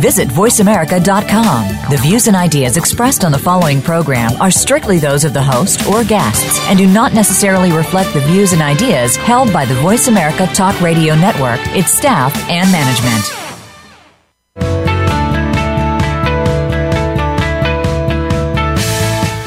Visit voiceamerica.com. The views and ideas expressed on the following program are strictly those of the host or guests and do not necessarily reflect the views and ideas held by the Voice America Talk Radio Network, its staff, and management.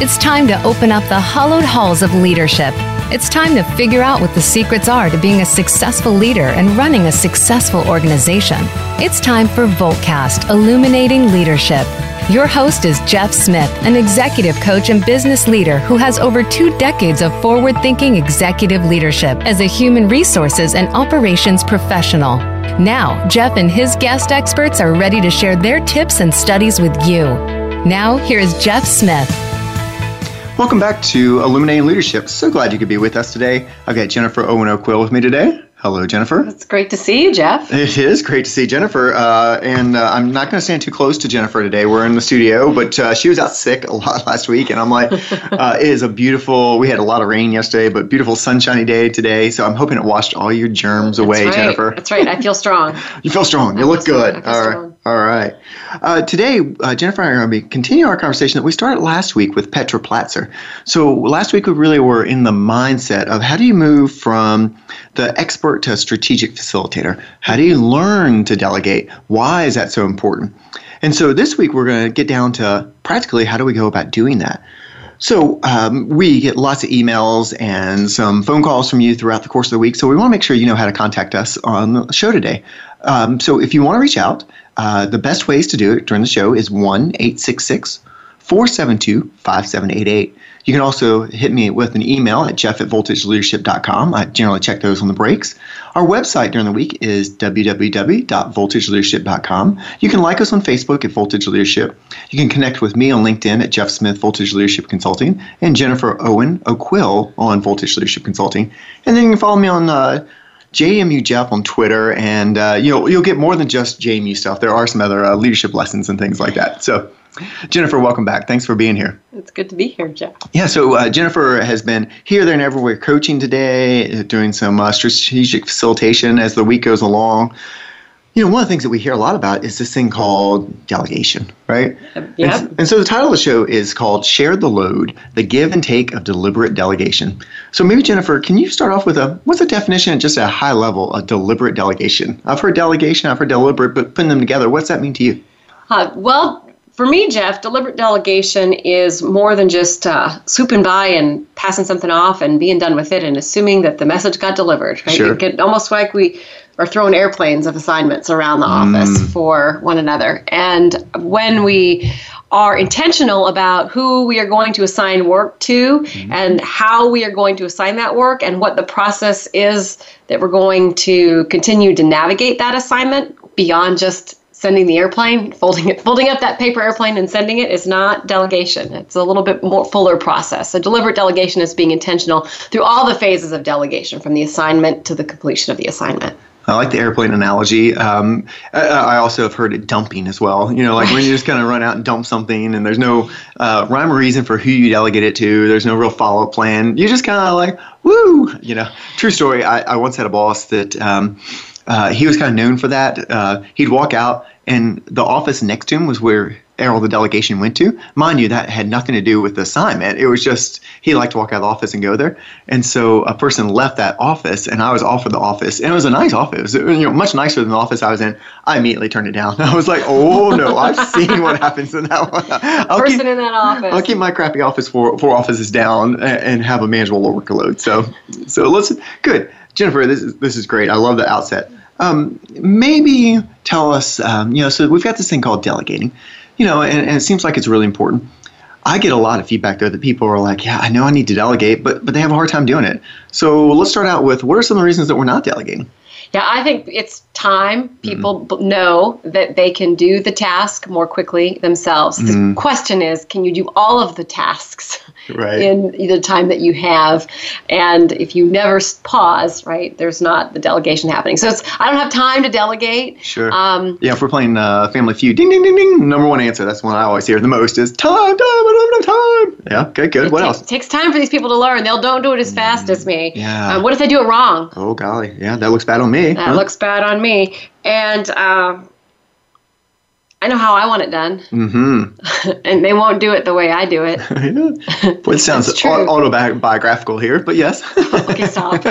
It's time to open up the hollowed halls of leadership. It's time to figure out what the secrets are to being a successful leader and running a successful organization. It's time for Voltcast, Illuminating Leadership. Your host is Jeff Smith, an executive coach and business leader who has over 2 decades of forward-thinking executive leadership as a human resources and operations professional. Now, Jeff and his guest experts are ready to share their tips and studies with you. Now, here is Jeff Smith. Welcome back to Illuminating Leadership. So glad you could be with us today. I've got Jennifer Owen-O'Quill with me today. Hello, Jennifer. It's great to see you, Jeff. It is great to see Jennifer. And I'm not going to stand too close to Jennifer today. We're in the studio, but she was out sick a lot last week. And I'm like, it is a beautiful, we had a lot of rain yesterday, but beautiful sunshiny day today. So I'm hoping it washed all your germs away, right, Jennifer. That's right. I feel strong. You feel strong. You look good. All right. Today, Jennifer and I are going to continue our conversation that we started last week with Petra Platzer. So last week, we really were in the mindset of how do you move from the expert to a strategic facilitator? How do you learn to delegate? Why is that so important? And so this week, we're going to get down to practically how do we go about doing that? So we get lots of emails and some phone calls from you throughout the course of the week. So we want to make sure you know how to contact us on the show today. So if you want to reach out, the best ways to do it during the show is 1-866-472-5788. You can also hit me with an email at jeff@voltageleadership.com. I generally check those on the breaks. Our website during the week is www.voltageleadership.com. You can like us on Facebook at Voltage Leadership. You can connect with me on LinkedIn at Jeff Smith Voltage Leadership Consulting and Jennifer Owen O'Quill on Voltage Leadership Consulting. And then you can follow me on JMU Jeff on Twitter, and you'll get more than just JMU stuff. There are some other leadership lessons and things like that. So, Jennifer, welcome back. Thanks for being here. It's good to be here, Jeff. Yeah, so Jennifer has been here, there, and everywhere coaching today, doing some strategic facilitation as the week goes along. You know, one of the things that we hear a lot about is this thing called delegation, right? Yeah. And so the title of the show is called Share the Load, the Give and Take of Deliberate Delegation. So maybe, Jennifer, can you start off with what's the definition at just a high level of deliberate delegation? I've heard delegation, I've heard deliberate, but putting them together, what's that mean to you? Well, for me, Jeff, deliberate delegation is more than just swooping by and passing something off and being done with it and assuming that the message got delivered, right? Sure. It can, almost like we are throwing airplanes of assignments around the office for one another. And when we are intentional about who we are going to assign work to and how we are going to assign that work and what the process is that we're going to continue to navigate that assignment beyond just sending the airplane, folding up that paper airplane and sending it is not delegation. It's a little bit more fuller process. So deliberate delegation is being intentional through all the phases of delegation, from the assignment to the completion of the assignment. I like the airplane analogy. I also have heard it dumping as well. You know, like when you just kind of run out and dump something and there's no rhyme or reason for who you delegate it to. There's no real follow-up plan. You just kind of like, woo, you know. True story, I once had a boss that he was kind of known for that. He'd walk out and the office next to him was where all the delegation went to. Mind you, that had nothing to do with the assignment. It was just he liked to walk out of the office and go there. And so a person left that office, and I was offered the office. And it was a nice office. It was, you know, much nicer than the office I was in. I immediately turned it down. I was like, oh, no, I've seen what happens in that one. In that office. I'll keep my crappy office four offices down and have a manageable workload. So let's – good. Jennifer, this is great. I love the outset. Maybe tell us, so we've got this thing called delegating. You know, and it seems like it's really important. I get a lot of feedback, though, that people are like, yeah, I know I need to delegate, but they have a hard time doing it. So let's start out with what are some of the reasons that we're not delegating? Yeah, I think it's time. People know that they can do the task more quickly themselves. The question is, can you do all of the tasks? right, in the time that you have. And if you never pause, right, there's not the delegation happening. So it's, I don't have time to delegate. Sure. Yeah, if we're playing Family Feud, ding, ding, ding, ding, number one answer. That's one I always hear the most is time, I don't have time. Yeah, okay, good. What else? It takes time for these people to learn. They'll don't do it as fast as me. Yeah. What if they do it wrong? Oh, golly. Yeah, that looks bad on me. That looks bad on me. And I know how I want it done, and they won't do it the way I do it. Yeah. Well, it sounds autobiographical here, but yes. Okay, stop.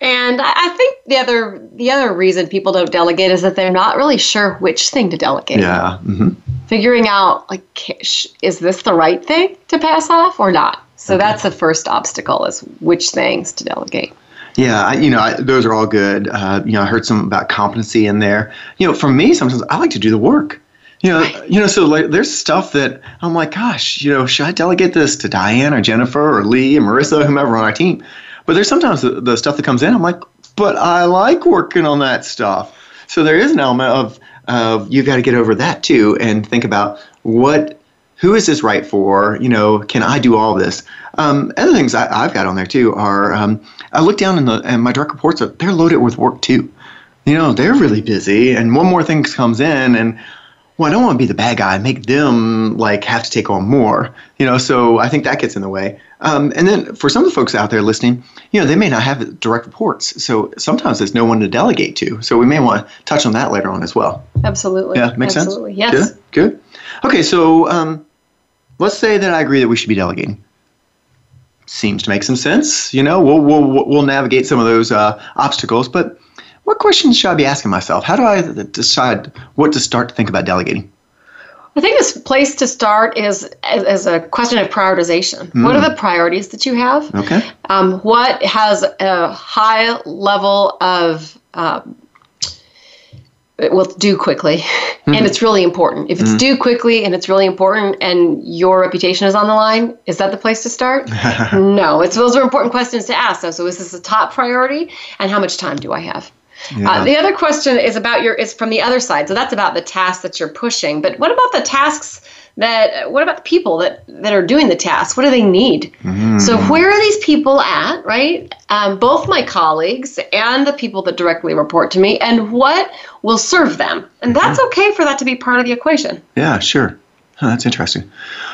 And I think the other reason people don't delegate is that they're not really sure which thing to delegate. Yeah. Mm-hmm. Figuring out, like, is this the right thing to pass off or not? So that's the first obstacle, is which things to delegate. Yeah, those are all good. I heard some about competency in there. For me, sometimes I like to do the work. So like, there's stuff that I'm like, gosh, should I delegate this to Diane or Jennifer or Lee or Marissa, whomever on our team? But there's sometimes the stuff that comes in, I'm like, but I like working on that stuff. So there is an element of you've got to get over that too and think about who is this right for? Can I do all this? Other things I've got on there too are I look down and my direct reports they're loaded with work too. They're really busy, and one more thing comes in, and I don't want to be the bad guy and make them like have to take on more. So I think that gets in the way. And then for some of the folks out there listening, they may not have direct reports, so sometimes there's no one to delegate to. So we may want to touch on that later on as well. Absolutely. Yeah, makes sense. Absolutely. Yes. Good. Okay, so let's say that I agree that we should be delegating. Seems to make some sense. We'll navigate some of those obstacles, but what questions should I be asking myself? How do I decide what to start to think about delegating? I think this place to start is as a question of prioritization. What are the priorities that you have? Okay. What has a high level of well, do quickly, and it's really important. If it's due quickly and it's really important and your reputation is on the line, is that the place to start? No. Those are important questions to ask, though. So is this a top priority, and how much time do I have? Yeah. The other question is is from the other side. So that's about the tasks that you're pushing. But what about the tasks what about the people that are doing the tasks? What do they need? So where are these people at, right? Both my colleagues and the people that directly report to me, and what will serve them? And that's okay for that to be part of the equation. Yeah, sure. Huh, that's interesting.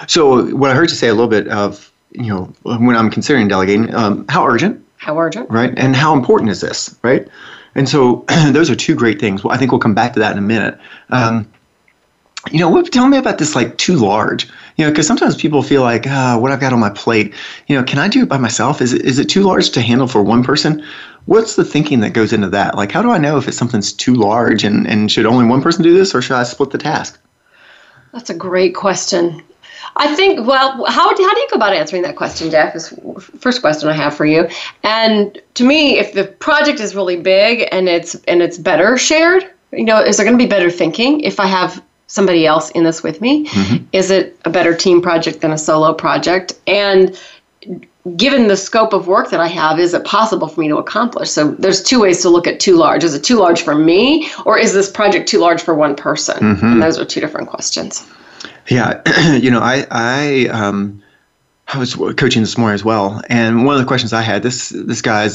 So what I heard you say a little bit of, when I'm considering delegating, how urgent? How urgent. Right. And how important is this, right? And so those are two great things. Well, I think we'll come back to that in a minute. Tell me about this, like, too large, because sometimes people feel like, what I've got on my plate, can I do it by myself? Is it too large to handle for one person? What's the thinking that goes into that? Like, how do I know if something's too large and should only one person do this, or should I split the task? That's a great question. I think, how do you go about answering that question, Jeff, is the first question I have for you. And to me, if the project is really big and it's better shared, is there going to be better thinking if I have somebody else in this with me? Is it a better team project than a solo project? And given the scope of work that I have, is it possible for me to accomplish? So there's two ways to look at too large. Is it too large for me, or is this project too large for one person? And those are two different questions. Yeah, I was coaching this morning as well, and one of the questions I had, this guy's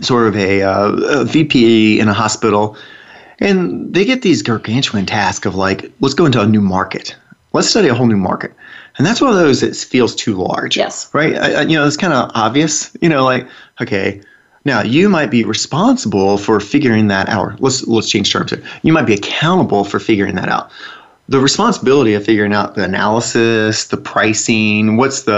sort of a VP in a hospital, and they get these gargantuan tasks of, like, let's go into a new market. Let's study a whole new market. And that's one of those that feels too large. Yes. Right? It's kind of obvious. Okay, now you might be responsible for figuring that out. Let's change terms here. You might be accountable for figuring that out. The responsibility of figuring out the analysis, the pricing, what's the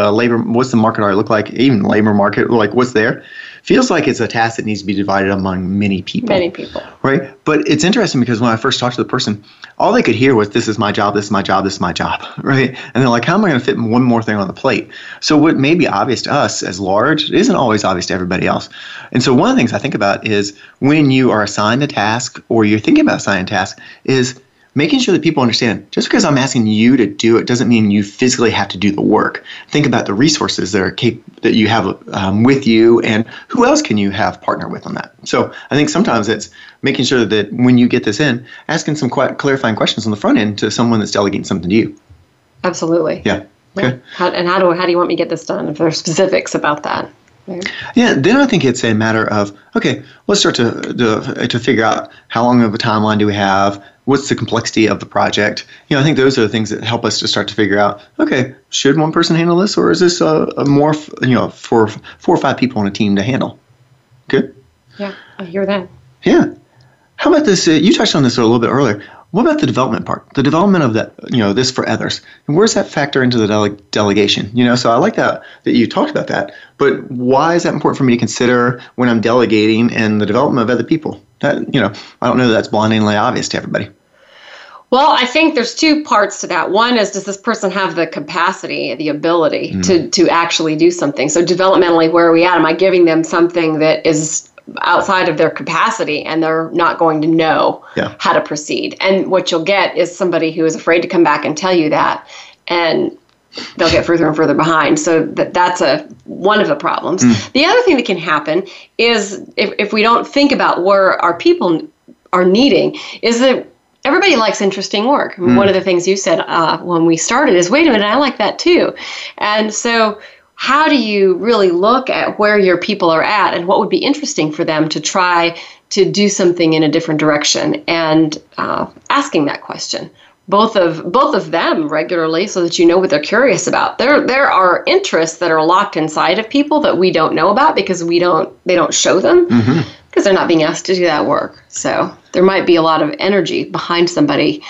market already look like, even labor market, like what's there, feels like it's a task that needs to be divided among many people. Many people. Right? But it's interesting because when I first talked to the person, all they could hear was, this is my job, this is my job, this is my job, right? And they're like, how am I going to fit one more thing on the plate? So what may be obvious to us as large isn't always obvious to everybody else. And so one of the things I think about is when you are assigned a task or you're thinking about assigning a task is, making sure that people understand just because I'm asking you to do it doesn't mean you physically have to do the work. Think about the resources that are that you have with you, and who else can you have partner with on that. So I think sometimes it's making sure that when you get this in, asking some clarifying questions on the front end to someone that's delegating something to you. Absolutely. Yeah. Okay. How do you want me to get this done if there are specifics about that? Yeah, then I think it's a matter of, okay, let's start to figure out how long of a timeline do we have, what's the complexity of the project. You know, I think those are the things that help us to start to figure out, okay, should one person handle this, or is this a more, you know, for 4 or 5 people on a team to handle? Good? Yeah, I hear that. Yeah. How about this, you touched on this a little bit earlier. What about the development part? The development of that, you know, this for others. And where's that factor into the delegation? You know, so I like that you talked about that. But why is that important for me to consider when I'm delegating and the development of other people? That, you know, I don't know that that's blindingly obvious to everybody. Well, I think there's two parts to that. One is, does this person have the capacity, the ability to actually do something? So developmentally, where are we at? Am I giving them something that is outside of their capacity, and they're not going to know how to proceed? And what you'll get is somebody who is afraid to come back and tell you that, and they'll get further and further behind. So that's one of the problems. The other thing that can happen is if we don't think about where our people are needing is that everybody likes interesting work. I mean, one of the things you said when we started is, wait a minute, I like that too. And so how do you really look at where your people are at and what would be interesting for them to try to do something in a different direction? And asking that question, both of them regularly, so that you know what they're curious about. There are interests that are locked inside of people that we don't know about because they don't show them because they're not being asked to do that work. So there might be a lot of energy behind somebody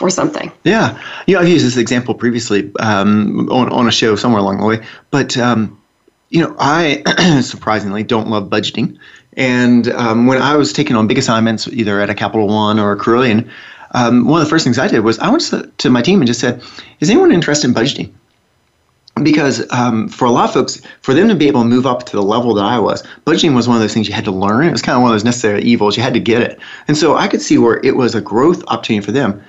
or something. Yeah. You know, I've used this example previously on a show somewhere along the way. But, you know, I surprisingly don't love budgeting. And when I was taking on big assignments, either at a Capital One or a Carillion, one of the first things I did was I went to my team and just said, is anyone interested in budgeting? Because for a lot of folks, for them to be able to move up to the level that I was, budgeting was one of those things you had to learn. It was kind of one of those necessary evils. You had to get it. And so I could see where it was a growth opportunity for them.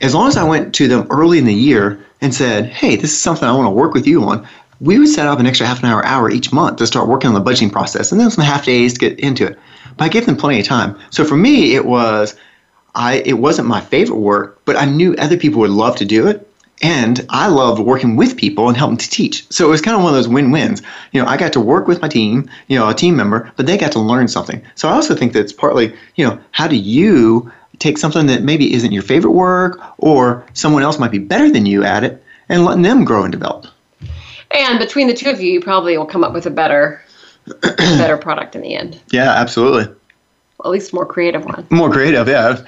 As long as I went to them early in the year and said, hey, this is something I want to work with you on, we would set up an extra half an hour each month to start working on the budgeting process, and then some half days to get into it. But I gave them plenty of time. So for me, it wasn't my favorite work, but I knew other people would love to do it. And I loved working with people and helping to teach. So it was kind of one of those win-wins. You know, I got to work with my team, you know, a team member, but they got to learn something. So I also think that's partly, you know, how do you take something that maybe isn't your favorite work, or someone else might be better than you at it, and letting them grow and develop. And between the two of you, you probably will come up with a better product in the end. Yeah, absolutely. Well, at least more creative one. More creative, yeah.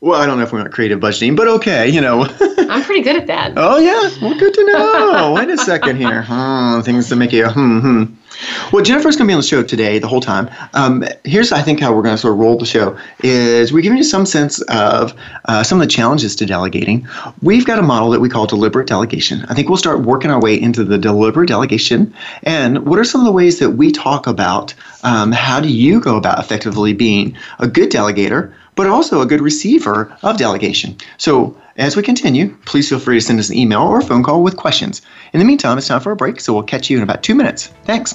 Well, I don't know if we want creative budgeting, but okay, you know. I'm pretty good at that. Oh, yeah? Well, good to know. Wait a second here. Things to make you Well, Jennifer's going to be on the show today the whole time. Here's, I think, how we're going to sort of roll the show is we're giving you some sense of some of the challenges to delegating. We've got a model that we call deliberate delegation. I think we'll start working our way into the deliberate delegation. And what are some of the ways that we talk about how do you go about effectively being a good delegator, but also a good receiver of delegation? So as we continue, please feel free to send us an email or a phone call with questions. In the meantime, it's time for a break, so we'll catch you in about 2 minutes. Thanks.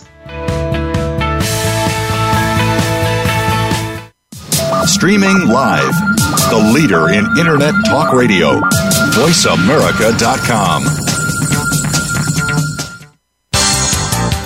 Streaming live, the leader in Internet Talk Radio, VoiceAmerica.com.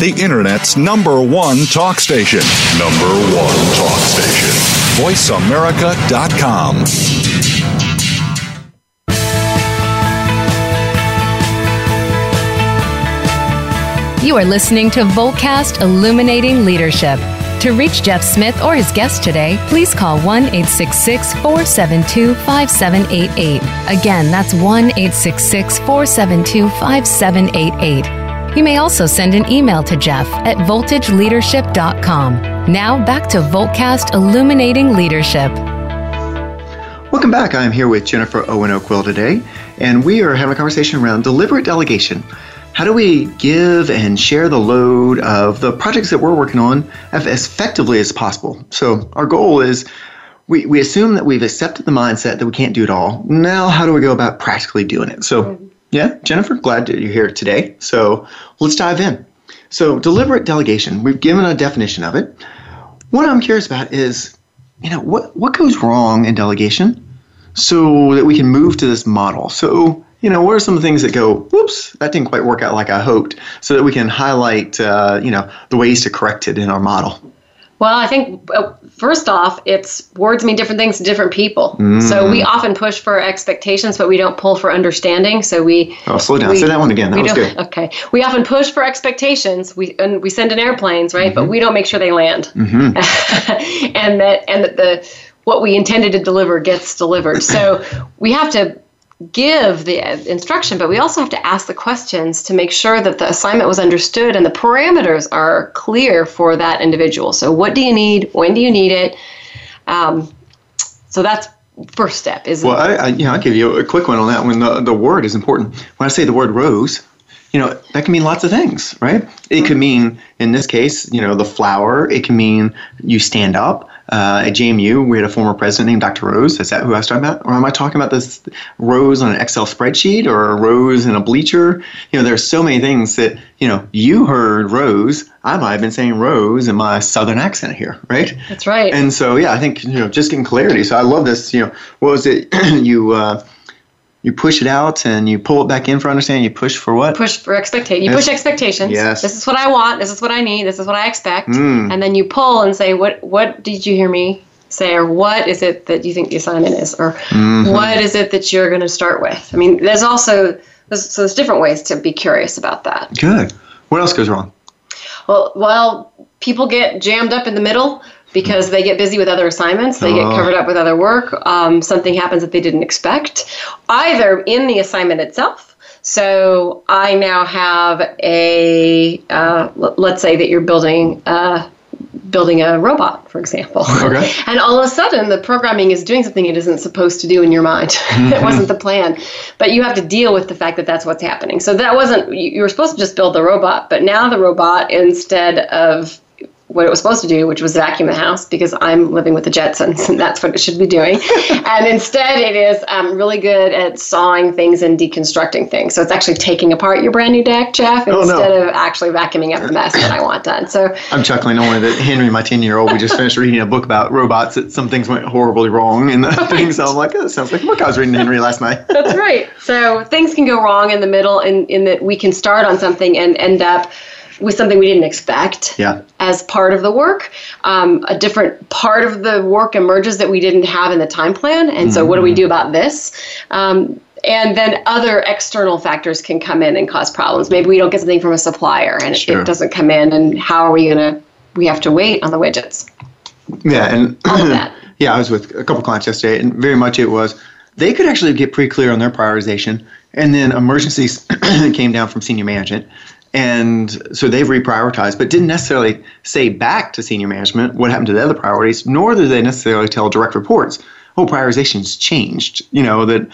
The Internet's #1 talk station. #1 talk station. VoiceAmerica.com. You are listening to Voltcast Illuminating Leadership. To reach Jeff Smith or his guest today, please call 1-866-472-5788. Again, that's 1-866-472-5788. You may also send an email to Jeff at voltageleadership.com. Now back to Voltcast Illuminating Leadership. Welcome back. I'm here with Jennifer Owen-O'Quill today, and we are having a conversation around deliberate delegation. How do we give and share the load of the projects that we're working on as effectively as possible? So our goal is we assume that we've accepted the mindset that we can't do it all. Now how do we go about practically doing it? So yeah, Jennifer, glad that you're here today. So let's dive in. So deliberate delegation, we've given a definition of it. What I'm curious about is, what goes wrong in delegation so that we can move to this model? So, what are some things that go, whoops, that didn't quite work out like I hoped, so that we can highlight, the ways to correct it in our model? Well, I think first off, it's words mean different things to different people. So we often push for expectations, but we don't pull for understanding. So we slow down. Say that one again. That was good. Okay. We often push for expectations. We send in airplanes, right? Mm-hmm. But we don't make sure they land. Mm-hmm. and that what we intended to deliver gets delivered. So we have to give the instruction, but we also have to ask the questions to make sure that the assignment was understood and the parameters are clear for that individual. So what do you need? When do you need it? So that's first step. I'll give you a quick one on that one. The word is important. When I say the word rose, that can mean lots of things, right? It could mean, in this case, the flower. It can mean you stand up. At JMU, we had a former president named Dr. Rose. Is that who I was talking about? Or am I talking about this rose on an Excel spreadsheet or a rose in a bleacher? There are so many things that, you heard rose. I might have been saying rose in my southern accent here, right? That's right. And so, I think, just getting clarity. So I love this, what was it? You push it out and you pull it back in for understanding. You push for what? Push for expectation. You push expectations. Yes. This is what I want. This is what I need. This is what I expect. And then you pull and say, what did you hear me say? Or what is it that you think the assignment is? Or what is it that you're going to start with? I mean, there's different ways to be curious about that. Good. What else goes wrong? Well, people get jammed up in the middle because they get busy with other assignments, they get covered up with other work, something happens that they didn't expect, either in the assignment itself. So I now have let's say that you're building a robot, for example. Okay. And all of a sudden, the programming is doing something it isn't supposed to do in your mind. It wasn't the plan. But you have to deal with the fact that that's what's happening. So that wasn't, you were supposed to just build the robot, but now the robot, instead of what it was supposed to do, which was vacuum the house, because I'm living with the Jetsons, and that's what it should be doing. And instead, it is really good at sawing things and deconstructing things. So it's actually taking apart your brand new deck, Jeff, instead of actually vacuuming up the mess that I want done. So I'm chuckling only that Henry, my 10-year-old, we just finished reading a book about robots that some things went horribly wrong, and things. So I'm like, that sounds like a book I was reading to Henry last night. That's right. So things can go wrong in the middle, in that we can start on something and end up with something we didn't expect as part of the work. A different part of the work emerges that we didn't have in the time plan. And so what do we do about this? And then other external factors can come in and cause problems. Maybe we don't get something from a supplier and it doesn't come in. And how are we have to wait on the widgets. Yeah. And all of that. Yeah, I was with a couple clients yesterday, and very much it was, they could actually get pretty clear on their prioritization. And then emergencies came down from senior management. And so they've reprioritized, but didn't necessarily say back to senior management what happened to the other priorities, nor did they necessarily tell direct reports, oh, prioritization's changed, you know, that.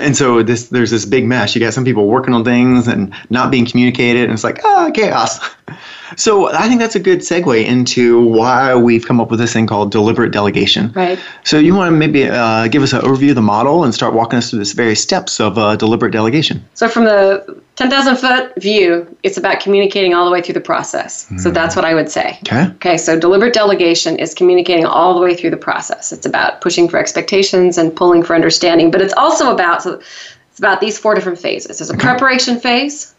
And so there's this big mess. You got some people working on things and not being communicated, and it's like, ah, chaos. So I think that's a good segue into why we've come up with this thing called deliberate delegation. Right. So you want to maybe give us an overview of the model and start walking us through the various steps of deliberate delegation. So from the 10,000 foot view, it's about communicating all the way through the process. So that's what I would say. Okay. So deliberate delegation is communicating all the way through the process. It's about pushing for expectations and pulling for understanding, but it's also about, so it's about these four different phases. There's a preparation phase.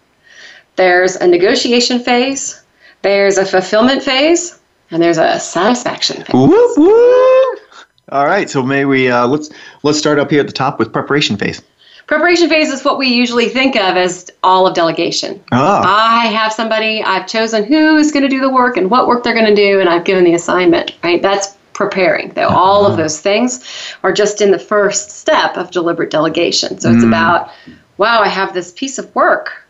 There's a negotiation phase. There's a fulfillment phase, and there's a satisfaction phase. Whoop, whoop. All right, so may we let's start up here at the top with preparation phase. Preparation phase is what we usually think of as all of delegation. Oh. I have somebody, I've chosen who is going to do the work and what work they're going to do, and I've given the assignment, right? That's preparing. Though all of those things are just in the first step of deliberate delegation. So it's about, wow, I have this piece of work,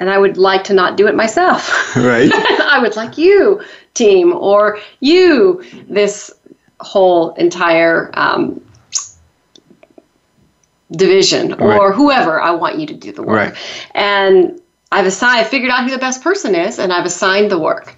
and I would like to not do it myself. Right. I would like you, team, or you, this whole entire division, or whoever, I want you to do the work. Right. And I've figured out who the best person is, and I've assigned the work.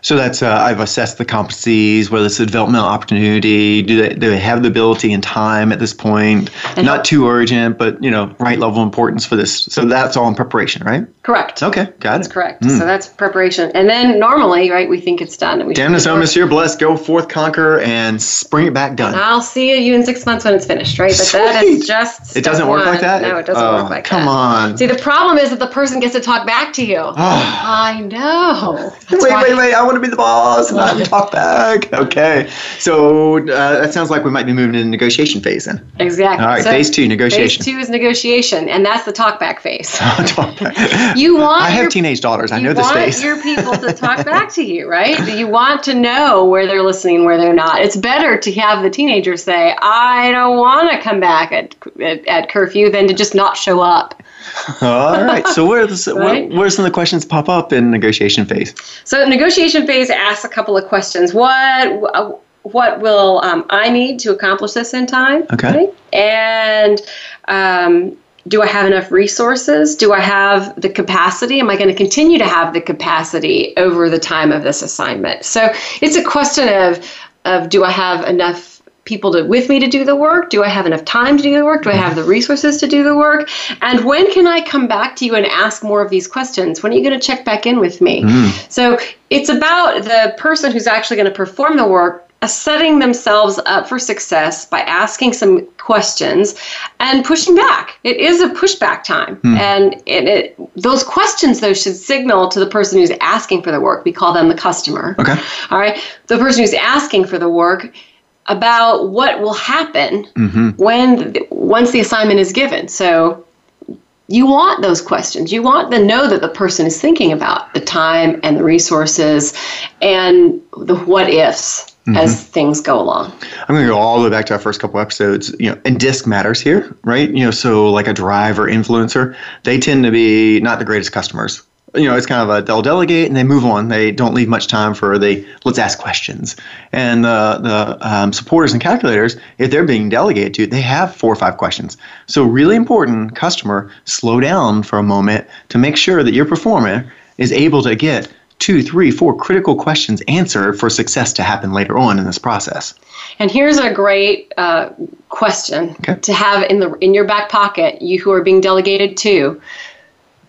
So that's I've assessed the competencies, whether it's a developmental opportunity, do they have the ability and time at this point? And not too urgent, but right level importance for this. So that's all in preparation, right? Correct. Okay, that's it. Correct. So that's preparation, and then normally, right, we think it's done. And damn this home, Monsieur Bless, go forth, conquer, and spring it back done. And I'll see you in 6 months when it's finished, right? But that is just it doesn't work like that. No, it doesn't work like that. Come on. See, the problem is that the person gets to talk back to you. Oh. I know. Wait. I want to be the boss and I talk back. Okay. So that sounds like we might be moving into the negotiation phase then. Exactly. All right. So phase two, negotiation. Phase two is negotiation, and that's the talk back phase. Talk back. I have teenage daughters. I know this phase. You want your people to talk back to you, right? You want to know where they're listening and where they're not. It's better to have the teenager say, I don't want to come back at curfew than to just not show up. All right. So where some of the questions pop up in negotiation phase? So negotiation phase asks a couple of questions. What will I need to accomplish this in time? Okay. And do I have enough resources? Do I have the capacity? Am I going to continue to have the capacity over the time of this assignment? So it's a question of do I have enough people with me to do the work? Do I have enough time to do the work? Do I have the resources to do the work? And when can I come back to you and ask more of these questions? When are you going to check back in with me? So it's about the person who's actually going to perform the work setting themselves up for success by asking some questions and pushing back. It is a pushback time. And those questions, though, should signal to the person who's asking for the work. We call them the customer. Okay. All right. The person who's asking for the work about what will happen once the assignment is given. So you want those questions. You want to know that the person is thinking about the time and the resources and the what ifs as things go along. I'm going to go all the way back to our first couple episodes, and DISC matters here, right? So like a driver influencer, they tend to be not the greatest customers. It's kind of they'll delegate and they move on. They don't leave much time for let's ask questions. And the supporters and calculators, if they're being delegated to, they have 4 or 5 questions. So really important, customer, slow down for a moment to make sure that your performer is able to get 2, 3, 4 critical questions answered for success to happen later on in this process. And here's a great question to have in your back pocket, you who are being delegated to.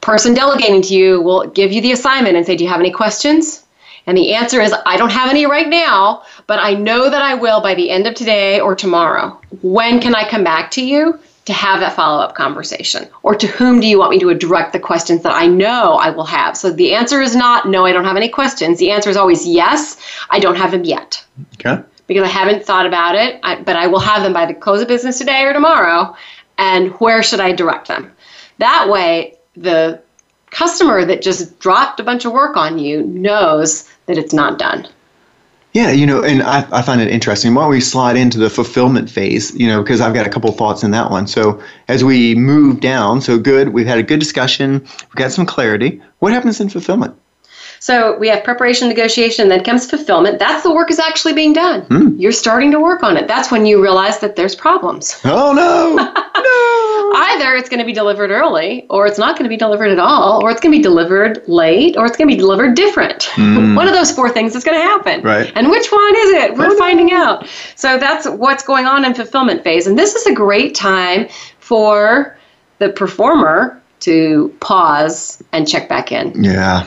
Person delegating to you will give you the assignment and say, do you have any questions? And the answer is, I don't have any right now, but I know that I will by the end of today or tomorrow. When can I come back to you to have that follow-up conversation? Or to whom do you want me to direct the questions that I know I will have? So the answer is not, no, I don't have any questions. The answer is always, yes, I don't have them yet. Okay. Because I haven't thought about it, but I will have them by the close of business today or tomorrow. And where should I direct them? That way, the customer that just dropped a bunch of work on you knows that it's not done. Yeah, and I find it interesting. Why don't we slide into the fulfillment phase, because I've got a couple thoughts in that one. So as we move down, so good, we've had a good discussion, we've got some clarity. What happens in fulfillment? So we have preparation, negotiation, then comes fulfillment. That's the work is actually being done. You're starting to work on it. That's when you realize that there's problems. Oh, no. Either it's going to be delivered early, or it's not going to be delivered at all, or it's going to be delivered late, or it's going to be delivered different. One of those four things is going to happen. Right. And which one is it? We're finding out. So that's what's going on in fulfillment phase. And this is a great time for the performer to pause and check back in. Yeah.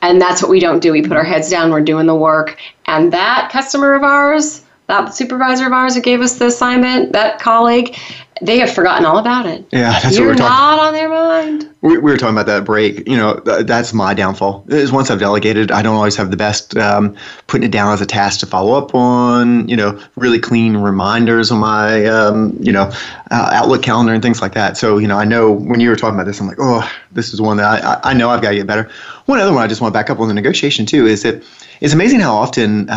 And that's what we don't do. We put our heads down. We're doing the work. And that customer of ours, that supervisor of ours who gave us the assignment, that colleague, they have forgotten all about it. Yeah, that's what we're talking about. You're not on their mind. We were talking about that break. That's my downfall. Is once I've delegated, I don't always have the best putting it down as a task to follow up on, really clean reminders on my, Outlook calendar and things like that. So, I know when you were talking about this, I'm like, oh, this is one that I know I've got to get better. One other one I just want to back up on the negotiation, too, is that it's amazing how often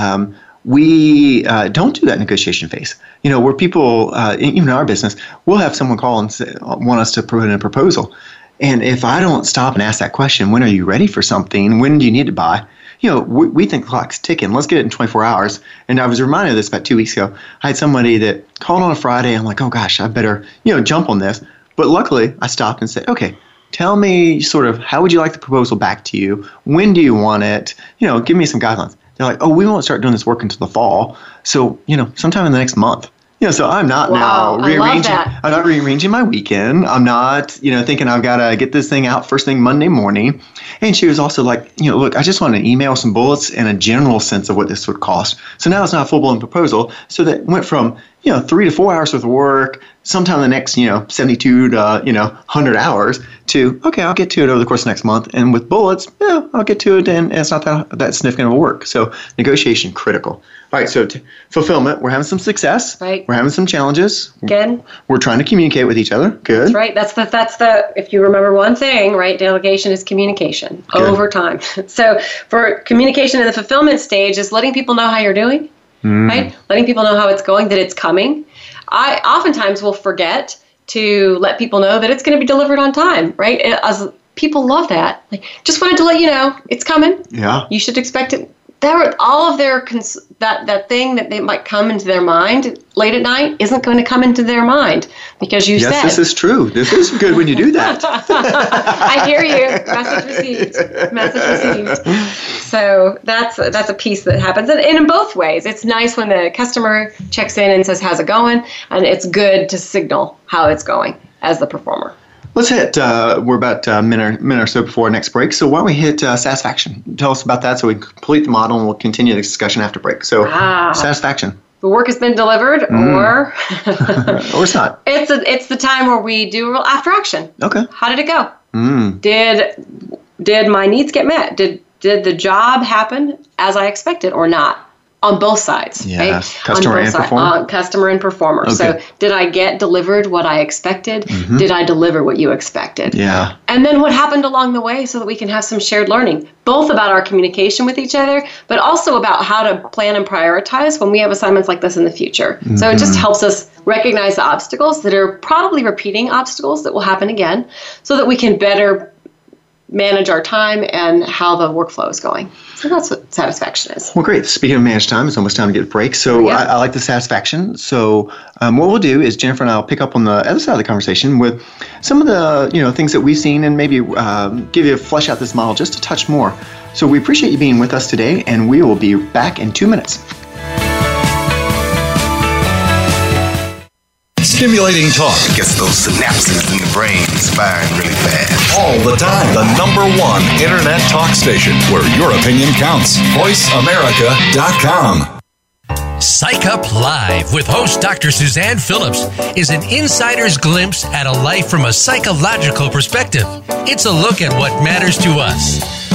we don't do that negotiation phase. Where people, even in our business, we'll have someone call and say, want us to put in a proposal. And if I don't stop and ask that question, when are you ready for something? When do you need to buy? We think the clock's ticking. Let's get it in 24 hours. And I was reminded of this about 2 weeks ago. I had somebody that called on a Friday. I'm like, oh, gosh, I better, jump on this. But luckily, I stopped and said, okay, tell me sort of how would you like the proposal back to you? When do you want it? Give me some guidelines. They're like, oh, we won't start doing this work until the fall. So, sometime in the next month. So I'm not I'm not rearranging my weekend. I'm not, thinking I've got to get this thing out first thing Monday morning. And she was also like, look, I just want an email, some bullets, and a general sense of what this would cost. So now it's not a full-blown proposal. So that went from, 3 to 4 hours worth of work, sometime in the next, 72 to, 100 hours to, okay, I'll get to it over the course of next month. And with bullets, I'll get to it, and it's not that significant of a work. So negotiation, critical. All right, so fulfillment, we're having some success. Right. We're having some challenges. Again. We're trying to communicate with each other. Good. That's right. That's the if you remember one thing, right, delegation is communication. Good. Over time. So for communication in the fulfillment stage is letting people know how you're doing, right? Letting people know how it's going, that it's coming. I oftentimes will forget to let people know that it's going to be delivered on time, right? People love that. Like, just wanted to let you know it's coming. Yeah. You should expect it. All of their that thing that they might come into their mind late at night isn't going to come into their mind because you said. Yes, this is true. This is good when you do that. I hear you. Message received. So that's a piece that happens, and in both ways, it's nice when the customer checks in and says, "How's it going?" And it's good to signal how it's going as the performer. Let's hit, we're about a minute or so before our next break. So why don't we hit satisfaction? Tell us about that so we can complete the model, and we'll continue the discussion after break. So satisfaction. The work has been delivered or... or it's not. It's the time where we do after action. Okay. How did it go? Did my needs get met? Did the job happen as I expected or not? On both sides. Yes. Right? Customer and performer. Okay. So did I get delivered what I expected? Mm-hmm. Did I deliver what you expected? Yeah. And then what happened along the way so that we can have some shared learning, both about our communication with each other, but also about how to plan and prioritize when we have assignments like this in the future. Mm-hmm. So it just helps us recognize the obstacles that are probably repeating obstacles that will happen again so that we can better manage our time and how the workflow is going. So that's what satisfaction is. Well, great. Speaking of managed time, it's almost time to get a break. So I like the satisfaction. So what we'll do is Jennifer and I will pick up on the other side of the conversation with some of the things that we've seen and maybe flesh out this model just a touch more. So we appreciate you being with us today, and we will be back in 2 minutes. Stimulating talk gets those synapses in the brain firing really fast. All the time. The #1 internet talk station where your opinion counts. VoiceAmerica.com. Psych Up Live with host Dr. Suzanne Phillips is an insider's glimpse at a life from a psychological perspective. It's a look at what matters to us.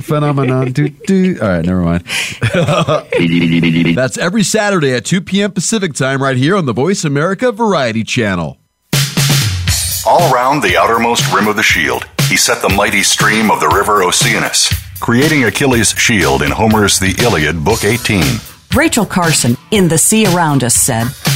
Phenomenon. Do, do. All right, never mind. That's every Saturday at 2 p.m. Pacific Time right here on the Voice America Variety Channel. All around the outermost rim of the shield, he set the mighty stream of the river Oceanus, creating Achilles' shield in Homer's The Iliad, Book 18. Rachel Carson in The Sea Around Us said,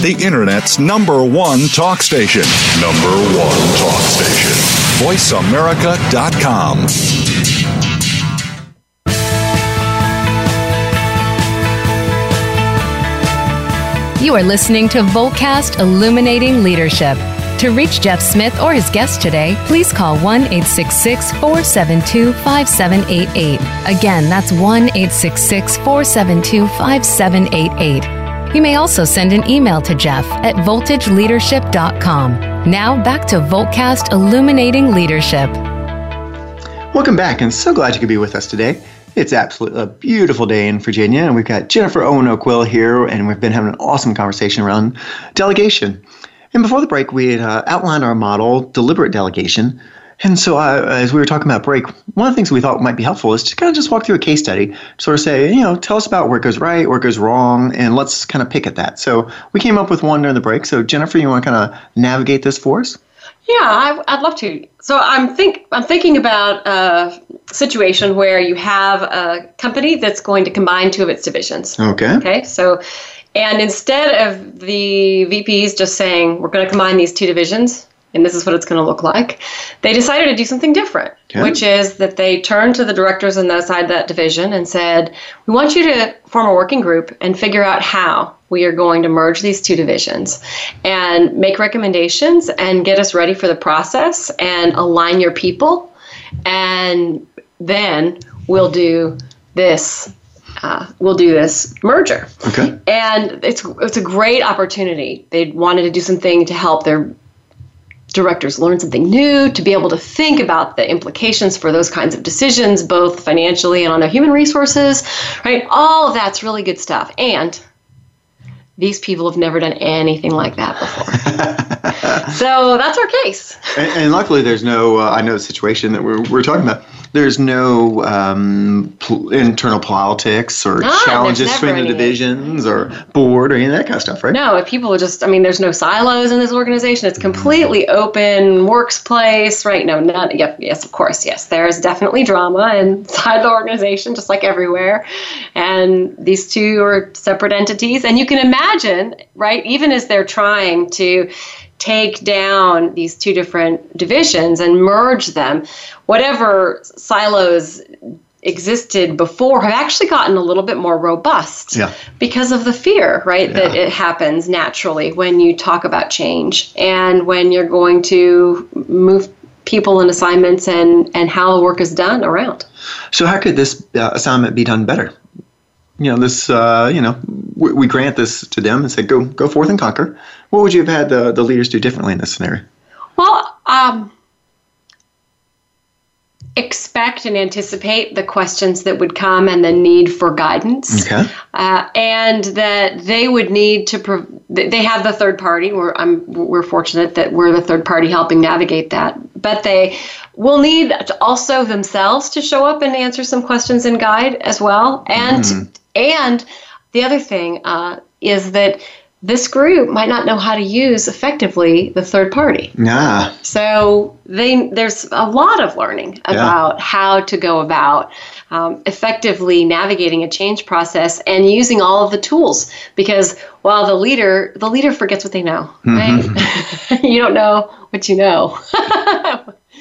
The Internet's number one talk station. Number one talk station. VoiceAmerica.com. You are listening to Voltcast Illuminating Leadership. To reach Jeff Smith or his guest today, please call 1-866-472-5788. Again, that's 1-866-472-5788. You may also send an email to Jeff at voltageleadership.com. Now back to Voltcast Illuminating Leadership. Welcome back, and so glad you could be with us today. It's absolutely a beautiful day in Virginia, and we've got Jennifer Owen-O'Quill here, and we've been having an awesome conversation around delegation. And before the break, we had outlined our model, deliberate delegation. And so as we were talking about break, one of the things we thought might be helpful is to kind of just walk through a case study, sort of say, tell us about where it goes right, where it goes wrong, and let's kind of pick at that. So we came up with one during the break. So Jennifer, you want to kind of navigate this for us? Yeah, I'd love to. So I'm thinking about a situation where you have a company that's going to combine two of its divisions. Okay. So, and instead of the VPs just saying, we're going to combine these two divisions, and this is what it's going to look like, they decided to do something different, which is that they turned to the directors inside that division and said, we want you to form a working group and figure out how we are going to merge these two divisions and make recommendations and get us ready for the process and align your people. And then we'll do this merger. Okay. And it's a great opportunity. They wanted to do something to help their directors learn something new, to be able to think about the implications for those kinds of decisions, both financially and on their human resources, right? All of that's really good stuff. And these people have never done anything like that before. So that's our case. And luckily there's no, I know the situation that we're talking about, there's no internal politics or challenges between the divisions or board or any of that kind of stuff, right? No, if people are just, there's no silos in this organization. It's completely open workplace, right? No, not, yes, of course, yes. There's definitely drama inside the organization, just like everywhere. And these two are separate entities. And you can imagine, right, even as they're trying to take down these two different divisions and merge them, whatever silos existed before have actually gotten a little bit more robust because of the fear, right, that it happens naturally when you talk about change and when you're going to move people and assignments and how work is done around. So how could this assignment be done better? We grant this to them and say, go forth and conquer. What would you have had the leaders do differently in this scenario? Well, expect and anticipate the questions that would come and the need for guidance. Okay. And that they would need to, they have the third party. We're fortunate that we're the third party helping navigate that. But they will need to also themselves to show up and answer some questions and guide as well. And the other thing is that this group might not know how to use effectively the third party. Yeah. So there's a lot of learning about how to go about effectively navigating a change process and using all of the tools. Because while the leader forgets what they know, mm-hmm. right? You don't know what you know.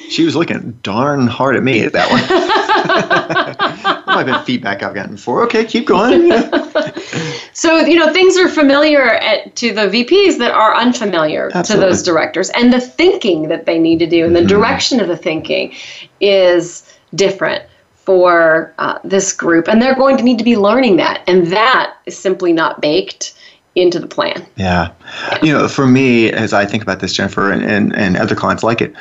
She was looking darn hard at me at that one. That might have been feedback I've gotten before. Okay, keep going. So, things are familiar to the VPs that are unfamiliar Absolutely. To those directors. And the thinking that they need to do and the direction of the thinking is different for this group. And they're going to need to be learning that. And that is simply not baked into the plan. Yeah. For me, as I think about this, Jennifer, and other clients like it,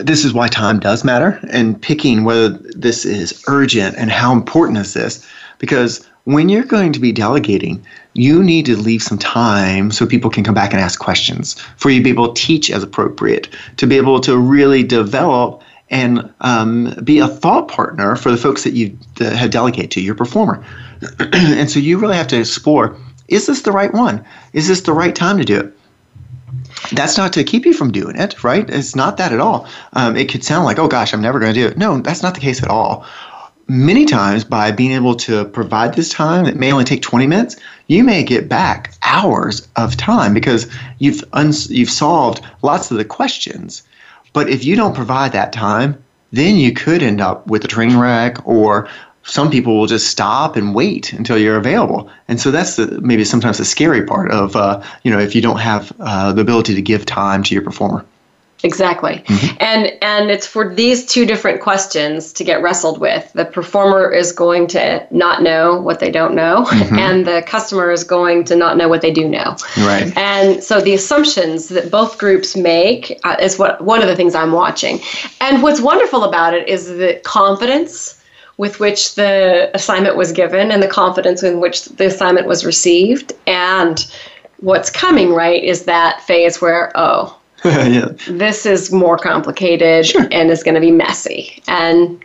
this is why time does matter, and picking whether this is urgent and how important is this, because when you're going to be delegating, you need to leave some time so people can come back and ask questions, for you to be able to teach as appropriate, to be able to really develop and be a thought partner for the folks that you have delegated to, your performer. And so you really have to explore, is this the right one? Is this the right time to do it? That's not to keep you from doing it, right? It's not that at all. It could sound like, oh gosh, I'm never going to do it. No, that's not the case at all. Many times by being able to provide this time that may only take 20 minutes, you may get back hours of time because you've solved lots of the questions. But if you don't provide that time, then you could end up with a train wreck, or some people will just stop and wait until you're available. And so that's maybe sometimes the scary part of, if you don't have the ability to give time to your performer. Exactly. Mm-hmm. And it's for these two different questions to get wrestled with. The performer is going to not know what they don't know, mm-hmm. and the customer is going to not know what they do know. Right. And so the assumptions that both groups make is one of the things I'm watching. And what's wonderful about it is the confidence with which the assignment was given and the confidence in which the assignment was received. And what's coming, right, is that phase where, this is more complicated and it's going to be messy. And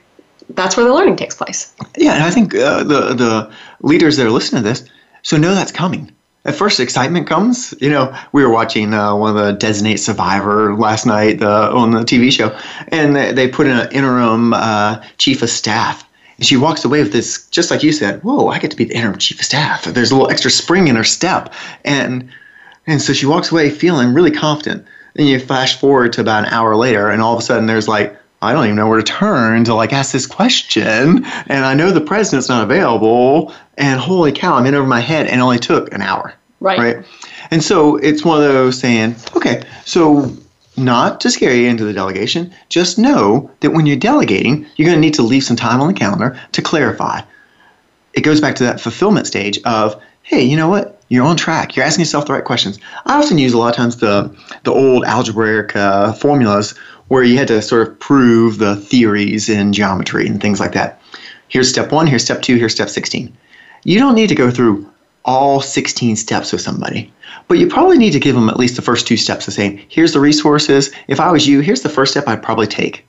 that's where the learning takes place. Yeah, and I think the leaders that are listening to this, so know that's coming. At first, excitement comes. We were watching one of the Designated Survivor last night on the TV show, and they put in an interim chief of staff. And she walks away with this, just like you said, whoa, I get to be the interim chief of staff. There's a little extra spring in her step. And so she walks away feeling really confident. Then you flash forward to about an hour later, and all of a sudden there's like, I don't even know where to turn to ask this question. And I know the president's not available. And holy cow, I'm in over my head, and it only took an hour. Right. And so it's one of those saying, okay, so not to scare you into the delegation, just know that when you're delegating, you're going to need to leave some time on the calendar to clarify. It goes back to that fulfillment stage of, hey, you know what? You're on track. You're asking yourself the right questions. I often use a lot of times the old algebraic formulas where you had to sort of prove the theories in geometry and things like that. Here's step 1, here's step 2, here's step 16. You don't need to go through all 16 steps with somebody, but you probably need to give them at least the first 2 steps of saying, here's the resources. If I was you, here's the first step I'd probably take.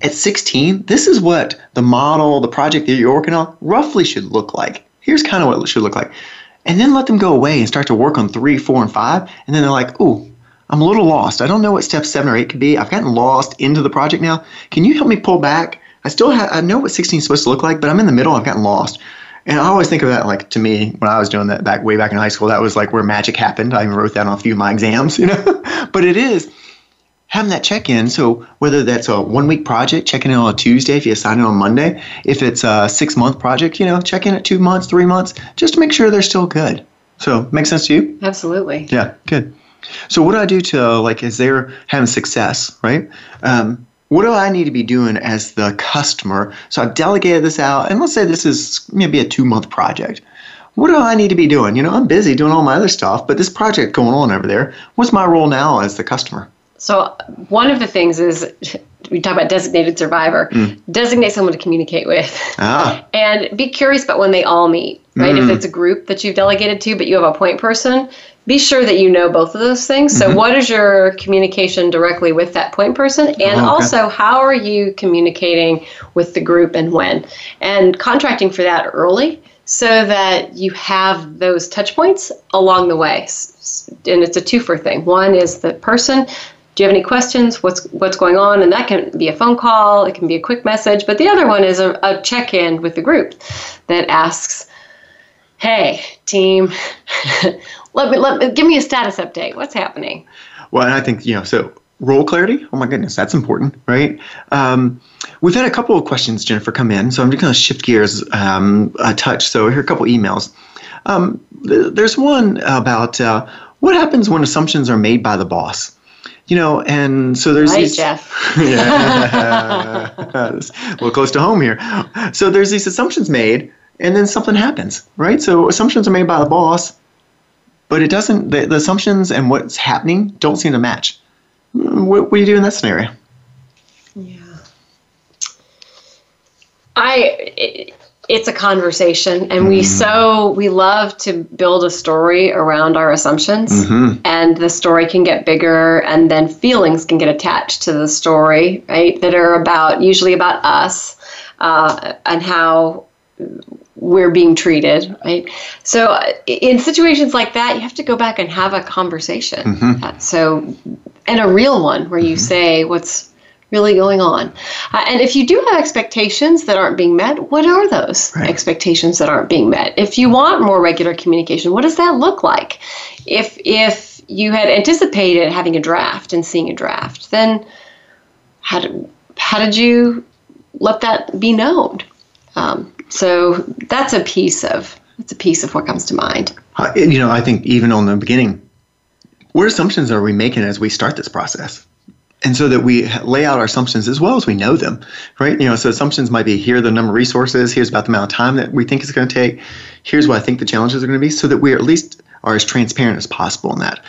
At 16, this is what the model, the project that you're working on roughly should look like. Here's kind of what it should look like. And then let them go away and start to work on 3, 4, and 5. And then they're like, oh, I'm a little lost. I don't know what step 7 or 8 could be. I've gotten lost into the project now. Can you help me pull back? I know what 16 is supposed to look like, but I'm in the middle. I've gotten lost. And I always think of that, to me, when I was doing that way back in high school, that was where magic happened. I even wrote that on a few of my exams, But it is having that check-in. So whether that's a 1-week project, checking in on a Tuesday if you assign it on Monday. If it's a 6-month project, check in at 2 months, 3 months, just to make sure they're still good. So make sense to you? Absolutely. Yeah, good. So what do I do to, as they're having success, right? What do I need to be doing as the customer? So I've delegated this out, and let's say this is maybe a 2-month project. What do I need to be doing? I'm busy doing all my other stuff, but this project going on over there, what's my role now as the customer? So one of the things is, we talk about designated survivor, designate someone to communicate with, and be curious about when they all meet, right? If it's a group that you've delegated to, but you have a point person, be sure that you know both of those things. So what is your communication directly with that point person? And also, how are you communicating with the group and when? And contracting for that early so that you have those touch points along the way. And it's a twofer thing. One is the person, do you have any questions? What's going on? And that can be a phone call, it can be a quick message, but the other one is a check-in with the group that asks, hey, team, let me give me a status update. What's happening? Well, and I think, so role clarity, oh my goodness, that's important, right? We've had a couple of questions, Jennifer, come in, so I'm just going to shift gears a touch. So here are a couple emails. There's one about what happens when assumptions are made by the boss? And so there's these, Jeff. Yeah, well, close to home here. So there's these assumptions made, and then something happens, right? So assumptions are made by the boss, but it doesn't. The assumptions and what's happening don't seem to match. What do you do in that scenario? Yeah, it's a conversation, and we love to build a story around our assumptions, and the story can get bigger, and then feelings can get attached to the story, right? That are usually about us and how we're being treated, right? So in situations like that, you have to go back and have a conversation. And a real one where you say what's really going on. And if you do have expectations that aren't being met, what are those expectations that aren't being met? If you want more regular communication, what does that look like? If you had anticipated having a draft and seeing a draft, then how did you let that be known? So that's a piece of what comes to mind. I think even on the beginning, what assumptions are we making as we start this process? And so that we lay out our assumptions as well as we know them, right? So assumptions might be, here are the number of resources, here's about the amount of time that we think it's going to take, here's what I think the challenges are going to be, so that we at least are as transparent as possible in that.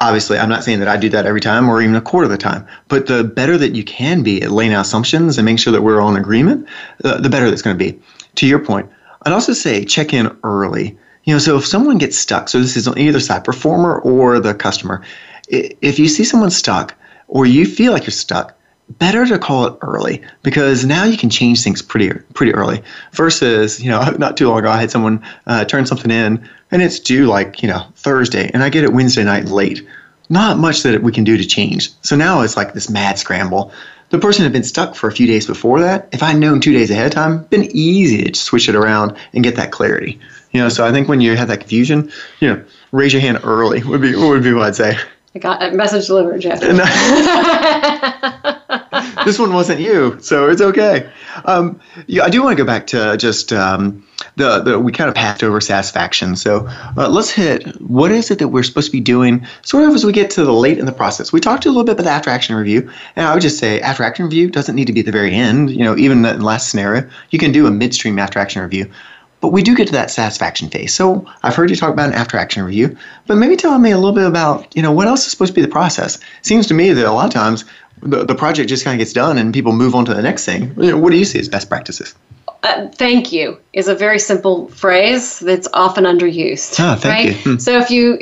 Obviously, I'm not saying that I do that every time or even a quarter of the time, but the better that you can be at laying out assumptions and making sure that we're all in agreement, the better that's going to be. To your point, I'd also say check in early. So if someone gets stuck, so this is on either side, performer or the customer, if you see someone stuck or you feel like you're stuck, better to call it early, because now you can change things pretty early versus, not too long ago I had someone turn something in and it's due Thursday and I get it Wednesday night late. Not much that we can do to change. So now it's like this mad scramble. The person had been stuck for a few days before that. If I'd known 2 days ahead of time, it'd been easy to switch it around and get that clarity. So I think when you have that confusion, raise your hand early would be what I'd say. I got a message delivered, Jeff. This one wasn't you, so it's okay. I do want to go back to just we kind of passed over satisfaction. So let's hit what is it that we're supposed to be doing sort of as we get to the late in the process. We talked a little bit about the after action review, and I would just say after action review doesn't need to be at the very end. Even in the last scenario, you can do a midstream after action review. But we do get to that satisfaction phase. So I've heard you talk about an after-action review, but maybe tell me a little bit about, what else is supposed to be the process? Seems to me that a lot of times the project just kind of gets done and people move on to the next thing. What do you see as best practices? Thank you is a very simple phrase that's often underused. Oh, thank you. So if you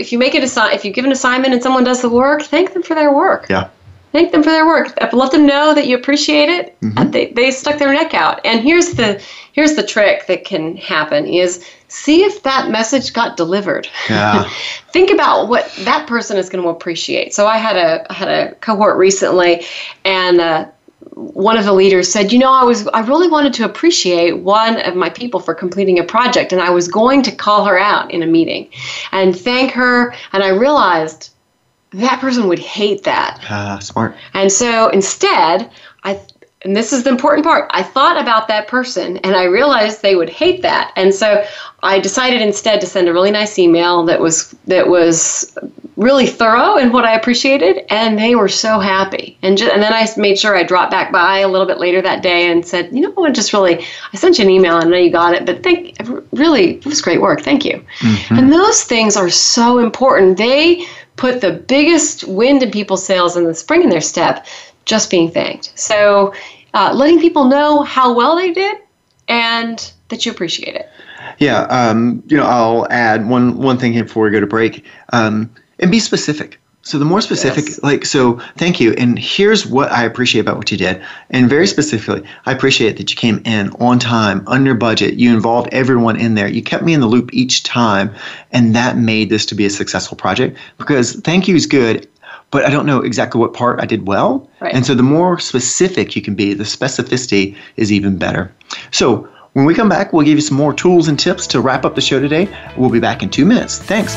give an assignment and someone does the work, thank them for their work. Yeah. Thank them for their work. Let them know that you appreciate it. They stuck their neck out. And here's the trick that can happen is see if that message got delivered. Yeah. Think about what that person is going to appreciate. So I had a cohort recently, and one of the leaders said, I really wanted to appreciate one of my people for completing a project, and I was going to call her out in a meeting and thank her, and I realized that person would hate that. Smart. And so instead, and this is the important part, I thought about that person and I realized they would hate that. And so I decided instead to send a really nice email that was really thorough in what I appreciated, and they were so happy. And then I made sure I dropped back by a little bit later that day and said, I sent you an email, I know you got it, but really, it was great work, thank you. And those things are so important. They put the biggest wind in people's sails and the spring in their step, just being thanked. So letting people know how well they did and that you appreciate it. Yeah, I'll add one thing here before we go to break, and be specific. So the more specific, yes. Thank you. And here's what I appreciate about what you did. And very specifically, I appreciate that you came in on time, under budget. You involved everyone in there. You kept me in the loop each time. And that made this to be a successful project, because thank you is good, but I don't know exactly what part I did well. Right. And so the more specific you can be, the specificity is even better. So when we come back, we'll give you some more tools and tips to wrap up the show today. We'll be back in 2 minutes. Thanks.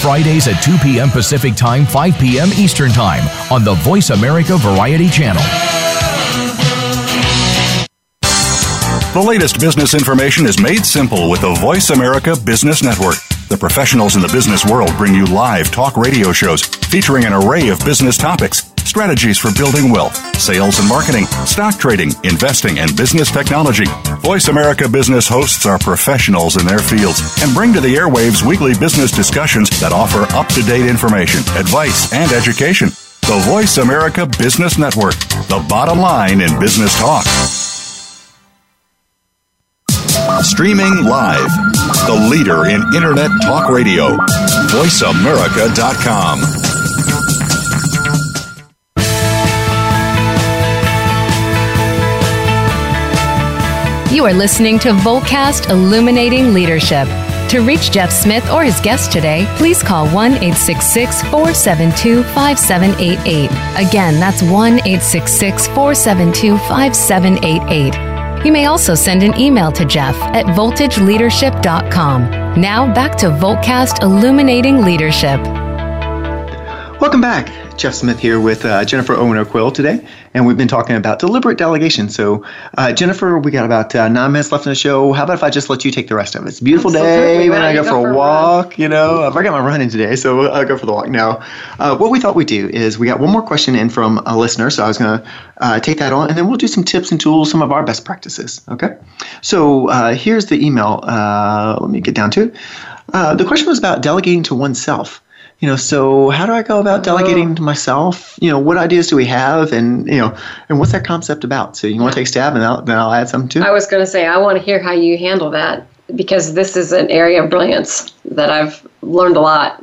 Fridays at 2 p.m. Pacific Time, 5 p.m. Eastern Time on the Voice America Variety Channel. The latest business information is made simple with the Voice America Business Network. The professionals in the business world bring you live talk radio shows featuring an array of business topics, strategies for building wealth, sales and marketing, stock trading, investing, and business technology. Voice America Business hosts are professionals in their fields and bring to the airwaves weekly business discussions that offer up-to-date information, advice, and education. The Voice America Business Network, the bottom line in business talk. Streaming live, the leader in Internet Talk Radio, voiceamerica.com. You are listening to Voltcast Illuminating Leadership. To reach Jeff Smith or his guest today, please call 1-866-472-5788. Again, that's 1-866-472-5788. You may also send an email to Jeff at voltageleadership.com. Now back to Voltcast Illuminating Leadership. Welcome back. Jeff Smith here with Jennifer Owen-O'Quill today, and we've been talking about deliberate delegation. So, Jennifer, we got about 9 minutes left in the show. How about if I just let you take the rest of it? It's a beautiful day, and I go for a walk. You know, I got my run in today, so I'll go for the walk now. What we thought we'd do is we got one more question in from a listener, so I was going to take that on, and then we'll do some tips and tools, some of our best practices. Okay? So, here's the email. Let me get down to it. The question was about delegating to oneself. You know, so how do I go about delegating to myself? You know, what ideas do we have, and you know, and what's that concept about? So you want to take a stab, and then I'll add something to it. I was going to say I want to hear how you handle that, because this is an area of brilliance that I've learned a lot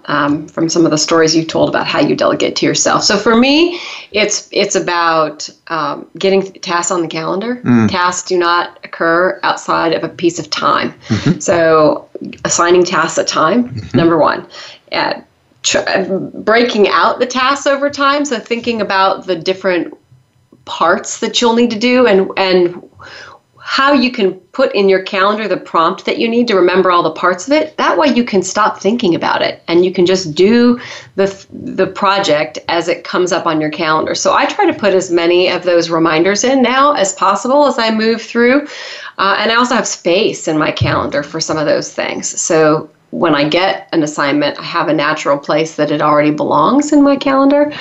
from some of the stories you've told about how you delegate to yourself. So for me, it's about getting tasks on the calendar. Tasks do not occur outside of a piece of time. So assigning tasks at time, number one. Breaking out the tasks over time, so thinking about the different parts that you'll need to do and how you can put in your calendar the prompt that you need to remember all the parts of it. That way you can stop thinking about it and you can just do the project as it comes up on your calendar. So I try to put as many of those reminders in now as possible as I move through. And I also have space in my calendar for some of those things. So when I get an assignment, I have a natural place that it already belongs in my calendar.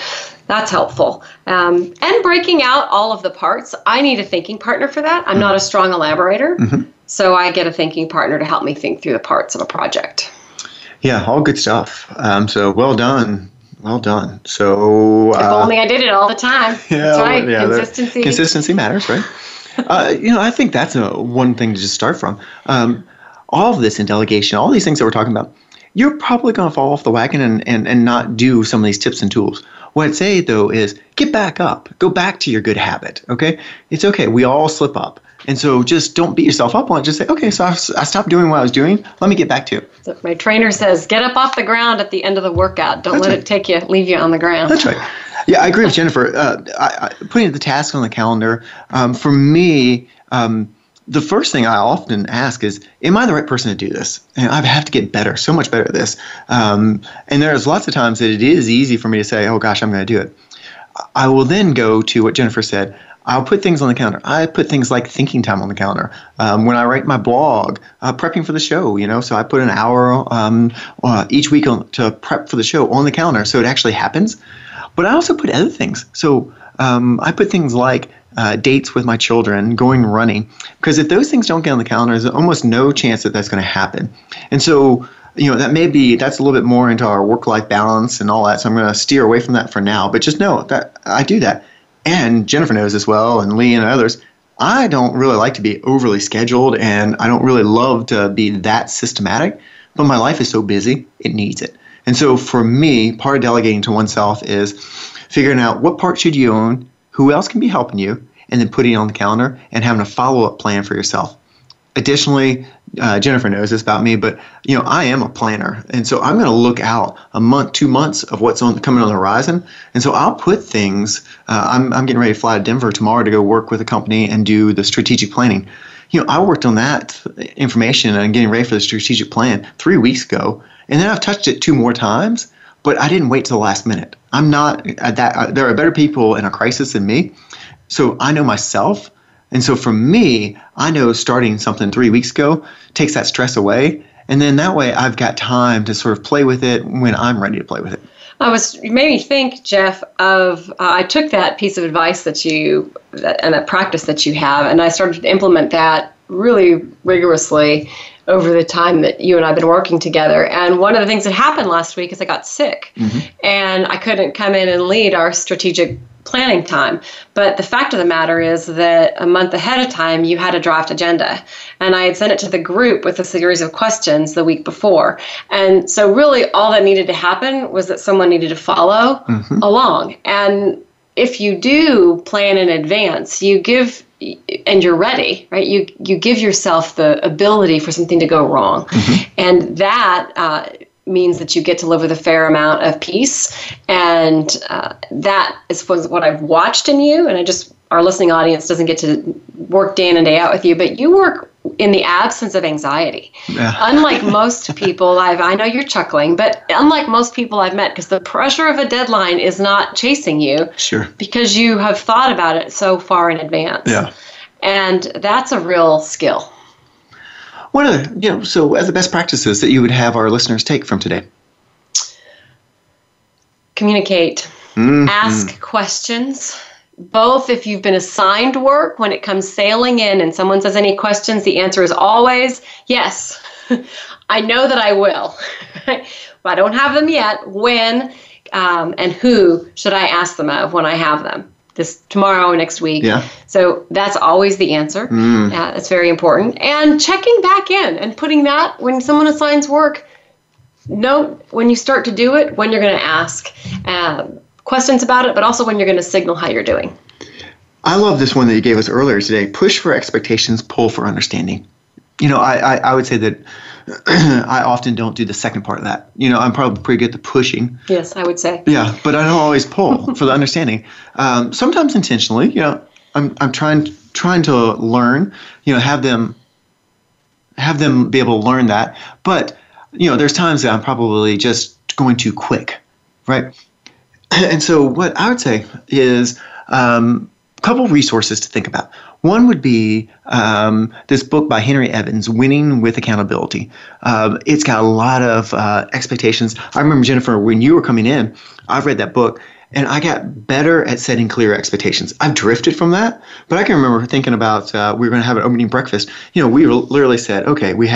That's helpful. And breaking out all of the parts. I need a thinking partner for that. I'm not a strong elaborator, so I get a thinking partner to help me think through the parts of a project. Yeah, all good stuff. So well done. Well done. So if only I did it all the time. Yeah, that's right. Yeah, consistency. Consistency matters, right? You know, I think that's one thing to just start from. all of this in delegation, all these things that we're talking about, you're probably going to fall off the wagon and not do some of these tips and tools. What I'd say, though, is get back up. Go back to your good habit, okay? It's okay. We all slip up. And so just don't beat yourself up on it. Just say, okay, so I stopped doing what I was doing. Let me get back to it. So my trainer says, get up off the ground at the end of the workout. Don't let it take you, leave you on the ground. That's right. Yeah, I agree with Jennifer. Putting the task on the calendar, for me, the first thing I often ask is, am I the right person to do this? And I have to get better, so much better at this. And there's lots of times that it is easy for me to say, oh, gosh, I'm going to do it. I will then go to what Jennifer said. I'll put things on the calendar. I put things like thinking time on the calendar. When I write my blog, prepping for the show, so I put an hour each week to prep for the show on the calendar so it actually happens. But I also put other things. So I put things like dates with my children, going running, because if those things don't get on the calendar, there's almost no chance that that's going to happen. And so, that's a little bit more into our work-life balance and all that. So I'm going to steer away from that for now. But just know that I do that. And Jennifer knows as well, and Lee and others, I don't really like to be overly scheduled, and I don't really love to be that systematic, but my life is so busy, it needs it. And so for me, part of delegating to oneself is figuring out what part should you own, who else can be helping you, and then putting it on the calendar and having a follow-up plan for yourself. Additionally, Jennifer knows this about me, but I am a planner, and so I'm going to look out a month, 2 months of what's coming on the horizon, and so I'll put things. I'm getting ready to fly to Denver tomorrow to go work with a company and do the strategic planning. I worked on that information and getting ready for the strategic plan 3 weeks ago, and then I've touched it 2 more times. But I didn't wait till the last minute. I'm not at that. There are better people in a crisis than me, so I know myself. And so for me, I know starting something 3 weeks ago takes that stress away. And then that way I've got time to sort of play with it when I'm ready to play with it. You made me think, Jeff, of I took that piece of advice and that practice that you have, and I started to implement that really rigorously over the time that you and I have been working together. And one of the things that happened last week is I got sick, and I couldn't come in and lead our strategic planning time. But the fact of the matter is that a month ahead of time, you had a draft agenda. And I had sent it to the group with a series of questions the week before. And so really all that needed to happen was that someone needed to follow along. And if you do plan in advance, and you're ready, right? You give yourself the ability for something to go wrong. And that means that you get to live with a fair amount of peace. And that is what I've watched in you. And our listening audience doesn't get to work day in and day out with you, but you work in the absence of anxiety. Yeah. Unlike most people, I know you're chuckling, but unlike most people I've met, because the pressure of a deadline is not chasing you. Sure. Because you have thought about it so far in advance. Yeah. And that's a real skill. What are so as the best practices that you would have our listeners take from today? Communicate. Ask questions. Both if you've been assigned work, when it comes sailing in and someone says any questions, the answer is always, yes, I know that I will. But I don't have them yet. When and who should I ask them of when I have them? Tomorrow, next week. Yeah. So that's always the answer. That's very important. And checking back in and putting that when someone assigns work, note when you start to do it, when you're going to ask questions about it, but also when you're going to signal how you're doing. I love this one that you gave us earlier today. Push for expectations, pull for understanding. I would say that I often don't do the second part of that. I'm probably pretty good at the pushing. Yes, I would say. Yeah, but I don't always pull for the understanding. Sometimes intentionally, I'm trying to learn, have them be able to learn that. But, there's times that I'm probably just going too quick, right? And so what I would say is a couple resources to think about. One would be this book by Henry Evans, Winning with Accountability. It's got a lot of expectations. I remember, Jennifer, when you were coming in, I've read that book, and I got better at setting clear expectations. I've drifted from that, but I can remember thinking about we were going to have an opening breakfast. We literally said, okay, we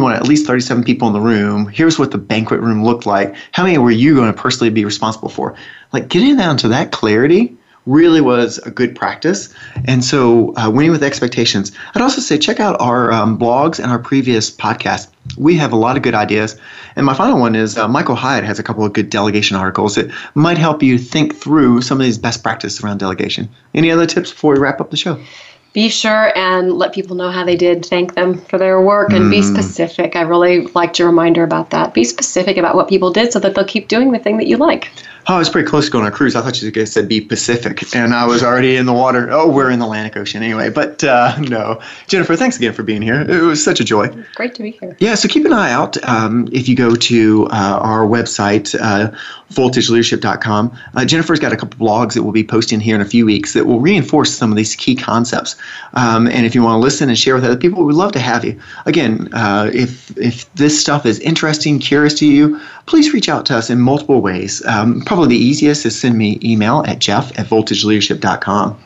want at least 37 people in the room. Here's what the banquet room looked like. How many were you going to personally be responsible for? Like getting down to that clarity really was a good practice. And so Winning with Expectations. I'd also say check out our blogs and our previous podcasts. We have a lot of good ideas. And my final one is Michael Hyatt has a couple of good delegation articles that might help you think through some of these best practices around delegation. Any other tips before we wrap up the show? Be sure and let people know how they did. Thank them for their work and be specific. I really liked your reminder about that. Be specific about what people did so that they'll keep doing the thing that you like. Oh, I was pretty close to going on a cruise. I thought you guys said be Pacific, and I was already in the water. Oh, we're in the Atlantic Ocean anyway. But no. Jennifer, thanks again for being here. It was such a joy. Great to be here. Yeah, so keep an eye out if you go to our website, voltageleadership.com. Jennifer's got a couple blogs that we'll be posting here in a few weeks that will reinforce some of these key concepts. And if you want to listen and share with other people, we'd love to have you. Again, if this stuff is interesting, curious to you, please reach out to us in multiple ways. Probably the easiest is send me email at jeff@voltageleadership.com.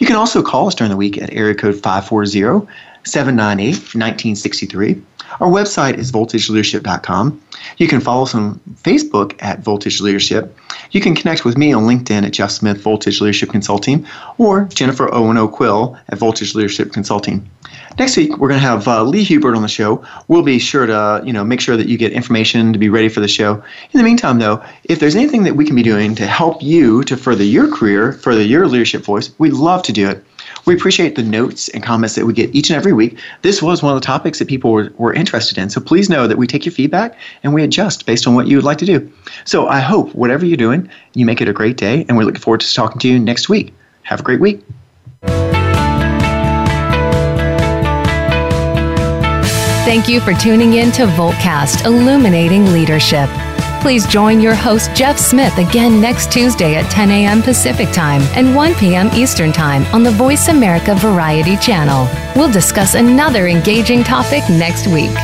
You can also call us during the week at area code 540-798-1963. Our website is voltageleadership.com. You can follow us on Facebook at Voltage Leadership. You can connect with me on LinkedIn at Jeff Smith Voltage Leadership Consulting or Jennifer Owen-O'Quill at Voltage Leadership Consulting. Next week, we're going to have Lee Hubert on the show. We'll be sure to make sure that you get information to be ready for the show. In the meantime, though, if there's anything that we can be doing to help you to further your career, further your leadership voice, we'd love to do it. We appreciate the notes and comments that we get each and every week. This was one of the topics that people were interested in, so please know that we take your feedback and we adjust based on what you would like to do. So I hope whatever you're doing, you make it a great day, and we look forward to talking to you next week. Have a great week. Thank you for tuning in to Voltcast, Illuminating Leadership. Please join your host, Jeff Smith, again next Tuesday at 10 a.m. Pacific Time and 1 p.m. Eastern Time on the Voice America Variety Channel. We'll discuss another engaging topic next week.